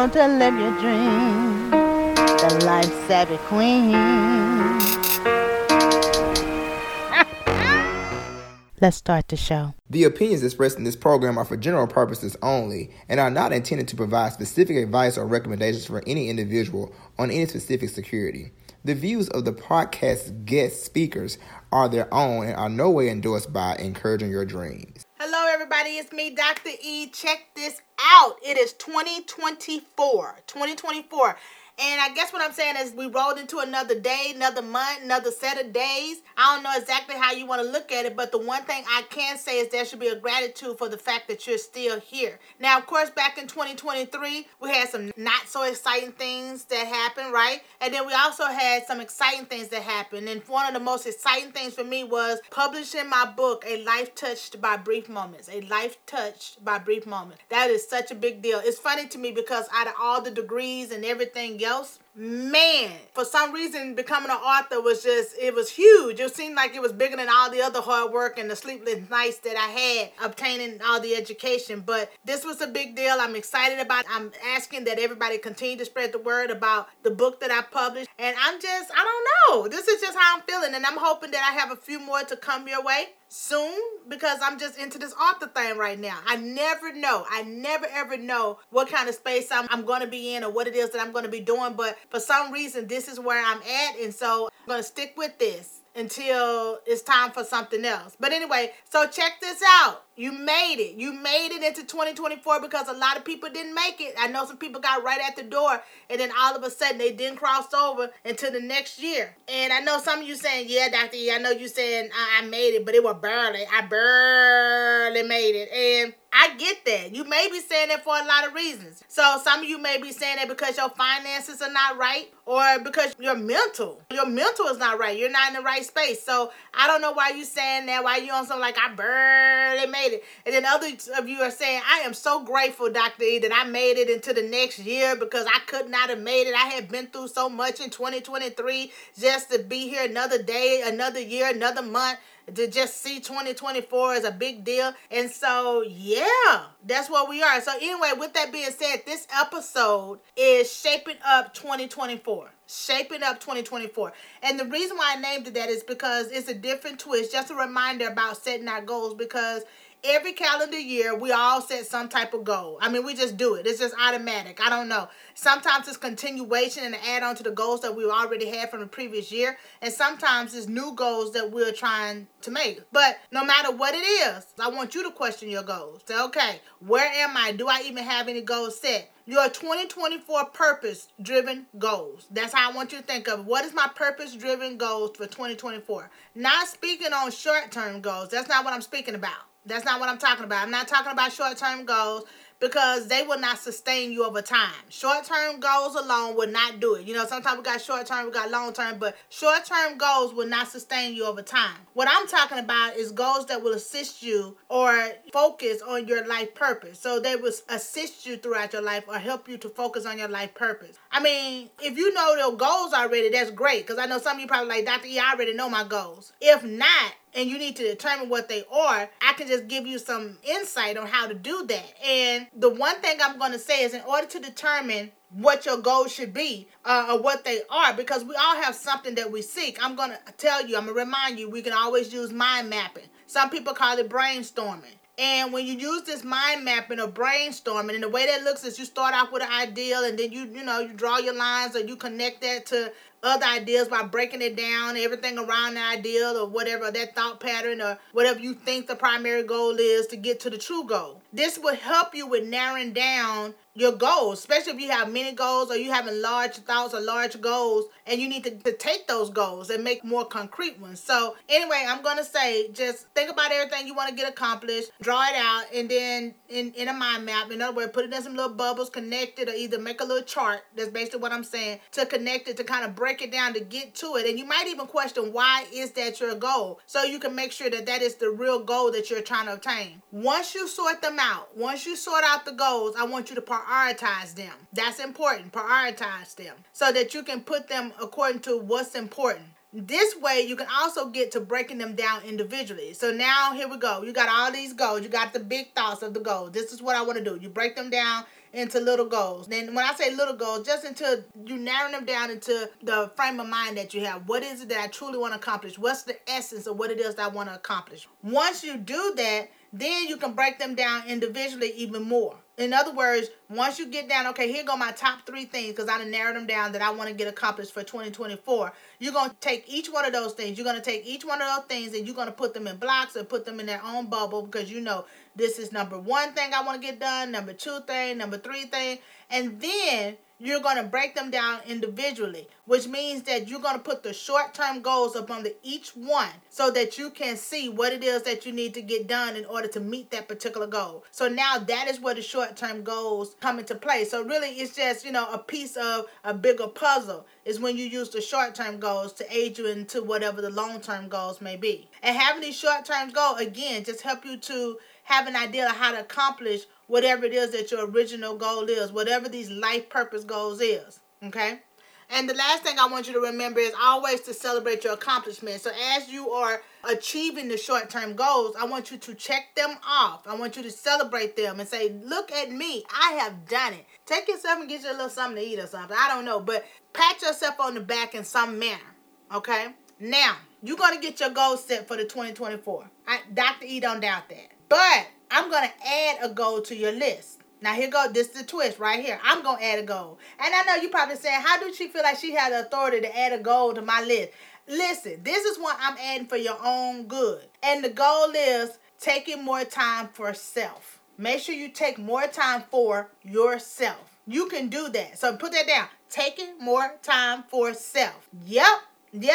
want to live your dream, the life savvy queen. Let's start the show. The opinions expressed in this program are for general purposes only and are not intended to provide specific advice or recommendations for any individual on any specific security. The views of the podcast's guest speakers are their own and are no way endorsed by Encouraging Your Dreams. Hello, everybody. It's me, Dr. E. Check this out. It is 2024. And I guess what I'm saying is we rolled into another day, another month, another set of days. I don't know exactly how you want to look at it, but the one thing I can say is there should be a gratitude for the fact that you're still here. Now, of course, back in 2023, we had some not so exciting things that happened, right? And then we also had some exciting things that happened. And one of the most exciting things for me was publishing my book, A Life Touched by Brief Moments. A Life Touched by Brief Moments. That is such a big deal. It's funny to me because out of all the degrees and everything else, man, for some reason, becoming an author was just, it was huge. It seemed like it was bigger than all the other hard work and the sleepless nights that I had obtaining all the education. But this was a big deal. I'm excited about it. I'm asking that everybody continue to spread the word about the book that I published. And I don't know. This is just how I'm feeling. And I'm hoping that I have a few more to come your way soon, because I'm just into this author thing right now. I never ever know what kind of space I'm going to be in or what it is that I'm going to be doing, but for some reason this is where I'm at, and so I'm going to stick with this until it's time for something else. But anyway, so check this out. You made it into 2024, because a lot of people didn't make it. I know some people got right at the door, and then all of a sudden they didn't cross over into the next year. And I know some of you saying, yeah, Dr. E, I know you saying I made it, but it was barely. I barely made it. And I get that. You may be saying that for a lot of reasons. So some of you may be saying that because your finances are not right, or because your mental is not right. You're not in the right space. So I don't know why you saying that, why you on something like I barely made it. And then others of you are saying, I am so grateful, Dr. E, that I made it into the next year, because I could not have made it. I had been through so much in 2023 just to be here another day, another year, another month. To just see 2024 is a big deal. And so, yeah, that's what we are. So anyway, with that being said, this episode is Shaping Up 2024. And the reason why I named it that is because it's a different twist, just a reminder about setting our goals, because every calendar year, we all set some type of goal. I mean, we just do it. It's just automatic. I don't know. Sometimes it's continuation and an add-on to the goals that we already had from the previous year. And sometimes it's new goals that we're trying to make. But no matter what it is, I want you to question your goals. Say, okay, where am I? Do I even have any goals set? Your 2024 purpose-driven goals. That's how I want you to think of. What is my purpose-driven goals for 2024? Not speaking on short-term goals. That's not what I'm speaking about. That's not what I'm talking about. I'm not talking about short-term goals, because they will not sustain you over time. Short-term goals alone will not do it. You know, sometimes we got short-term, we got long-term, but short-term goals will not sustain you over time. What I'm talking about is goals that will assist you or focus on your life purpose. So they will assist you throughout your life or help you to focus on your life purpose. I mean, if you know your goals already, that's great, because I know some of you probably like, Dr. E, I already know my goals. If not, and you need to determine what they are, I can just give you some insight on how to do that. And the one thing I'm going to say is, in order to determine what your goals should be or what they are, because we all have something that we seek. I'm going to remind you, we can always use mind mapping. Some people call it brainstorming. And when you use this mind mapping or brainstorming, and the way that looks is you start off with an ideal, and then you draw your lines, or you connect that to other ideas by breaking it down, everything around the ideal or whatever, that thought pattern or whatever you think the primary goal is to get to the true goal. This will help you with narrowing down your goals, especially if you have many goals or you having large thoughts or large goals, and you need to take those goals and make more concrete ones. So anyway, I'm going to say, just think about everything you want to get accomplished, draw it out, and then in a mind map, in other words, put it in some little bubbles, connect it, or either make a little chart, that's basically what I'm saying, to connect it, to kind of break it down to get to it. And you might even question, why is that your goal? So you can make sure that that is the real goal that you're trying to obtain. Once you sort them out, once you sort out the goals, I want you to prioritize them. That's important. Prioritize them so that you can put them according to what's important. This way, you can also get to breaking them down individually. So now, here we go. You got all these goals. You got the big thoughts of the goals. This is what I want to do. You break them down into little goals. Then when I say little goals, just until you narrow them down into the frame of mind that you have. What is it that I truly want to accomplish? What's the essence of what it is that I want to accomplish? Once you do that, then you can break them down individually even more. In other words, once you get down, okay, here go my top 3 things, because I done narrowed them down that I want to get accomplished for 2024. You're going to take each one of those things. You're going to take each one of those things and you're going to put them in blocks and put them in their own bubble, because you know this is number 1 thing I want to get done, number 2 thing, number 3 thing. And then you're going to break them down individually, which means that you're going to put the short-term goals up under each one so that you can see what it is that you need to get done in order to meet that particular goal. So now that is where the short-term goals come into play. So really it's just, you know, a piece of a bigger puzzle is when you use the short-term goals to aid you into whatever the long-term goals may be. And having these short-term goals, again, just help you to have an idea of how to accomplish whatever it is that your original goal is, whatever these life purpose goals is, okay? And the last thing I want you to remember is always to celebrate your accomplishments. So as you are achieving the short-term goals, I want you to check them off. I want you to celebrate them and say, look at me, I have done it. Take yourself and get you a little something to eat or something, I don't know, but pat yourself on the back in some manner, okay? Now, you're going to get your goals set for the 2024. Dr. E don't doubt that. But I'm going to add a goal to your list. Now, here go. This is the twist right here. I'm going to add a goal. And I know you're probably saying, how did she feel like she had the authority to add a goal to my list? Listen, this is what I'm adding for your own good. And the goal is taking more time for self. Make sure you take more time for yourself. You can do that. So put that down. Taking more time for self. Yep,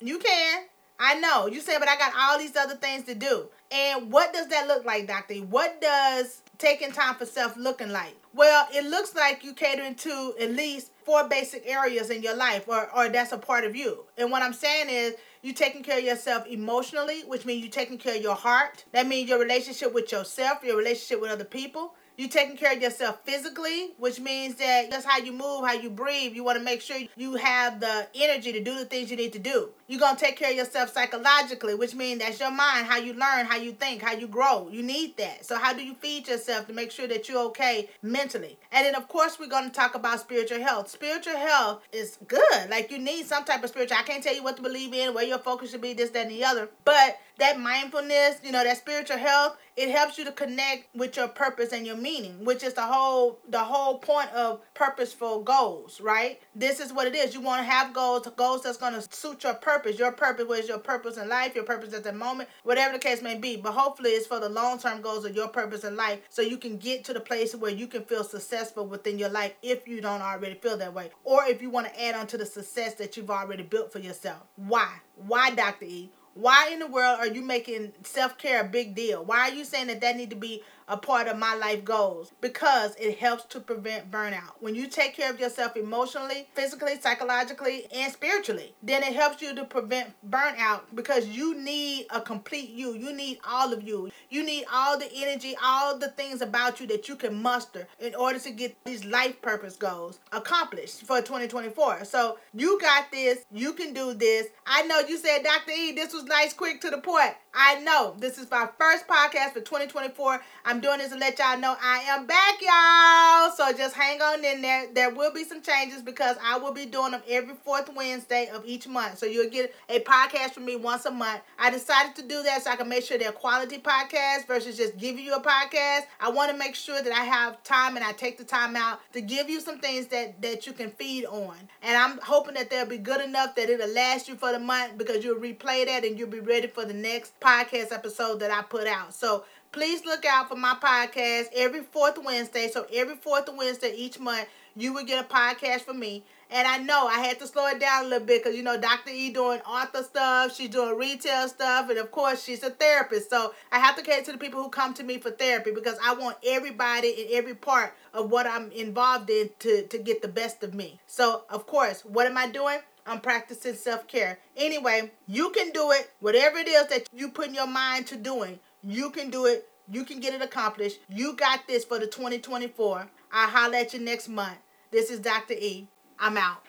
you can. I know. You say, but I got all these other things to do. And what does that look like, Dr. E? What does taking time for self looking like? Well, it looks like you catering to at least 4 basic areas in your life, or that's a part of you. And what I'm saying is you're taking care of yourself emotionally, which means you're taking care of your heart. That means your relationship with yourself, your relationship with other people. You're taking care of yourself physically, which means that that's how you move, how you breathe. You want to make sure you have the energy to do the things you need to do. You're going to take care of yourself psychologically, which means that's your mind, how you learn, how you think, how you grow. You need that. So how do you feed yourself to make sure that you're okay mentally? And then, of course, we're going to talk about spiritual health. Spiritual health is good. Like, you need some type of spiritual. I can't tell you what to believe in, where your focus should be, this, that, and the other. But that mindfulness, you know, that spiritual health, it helps you to connect with your purpose and your meaning, which is the whole point of purposeful goals, right? This is what it is. You want to have goals that's going to suit your purpose. Your purpose, what is your purpose in life, your purpose at the moment, whatever the case may be. But hopefully it's for the long-term goals of your purpose in life, so you can get to the place where you can feel successful within your life if you don't already feel that way, or if you want to add on to the success that you've already built for yourself. Why? Why, Dr. E? Why in the world are you making self-care a big deal? Why are you saying that that need to be a part of my life goals? Because it helps to prevent burnout. When you take care of yourself emotionally, physically, psychologically, and spiritually, then it helps you to prevent burnout, because you need a complete you. You need all of you. You need all the energy, all the things about you that you can muster in order to get these life purpose goals accomplished for 2024. So you got this. You can do this. I know you said, Dr. E, this was nice, quick, to the point. I know this is my first podcast for 2024. I'm doing this to let y'all know I am back, y'all. So just hang on in there. There will be some changes, because I will be doing them every 4th Wednesday of each month. So you'll get a podcast from me once a month. I decided to do that so I can make sure they're quality podcasts versus just giving you a podcast. I want to make sure that I have time and I take the time out to give you some things that you can feed on. And I'm hoping that they'll be good enough that it'll last you for the month, because you'll replay that and you'll be ready for the next podcast episode that I put out. So please look out for my podcast every 4th Wednesday. So every 4th Wednesday each month, you will get a podcast from me. And I know I had to slow it down a little bit, because, you know, Dr. E doing author stuff, she's doing retail stuff, and of course she's a therapist. So I have to cater to the people who come to me for therapy, because I want everybody in every part of what I'm involved in to get the best of me. So of course, what am I doing? I'm practicing self-care. Anyway, you can do it. Whatever it is that you put in your mind to doing, you can do it. You can get it accomplished. You got this for the 2024. I'll holler at you next month. This is Dr. E. I'm out.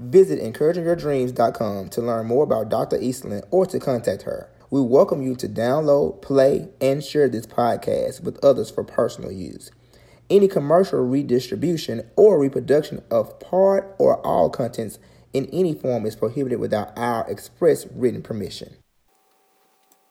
Visit encouragingyourdreams.com to learn more about Dr. Eastland or to contact her. We welcome you to download, play, and share this podcast with others for personal use. Any commercial redistribution or reproduction of part or all contents in any form is prohibited without our express written permission.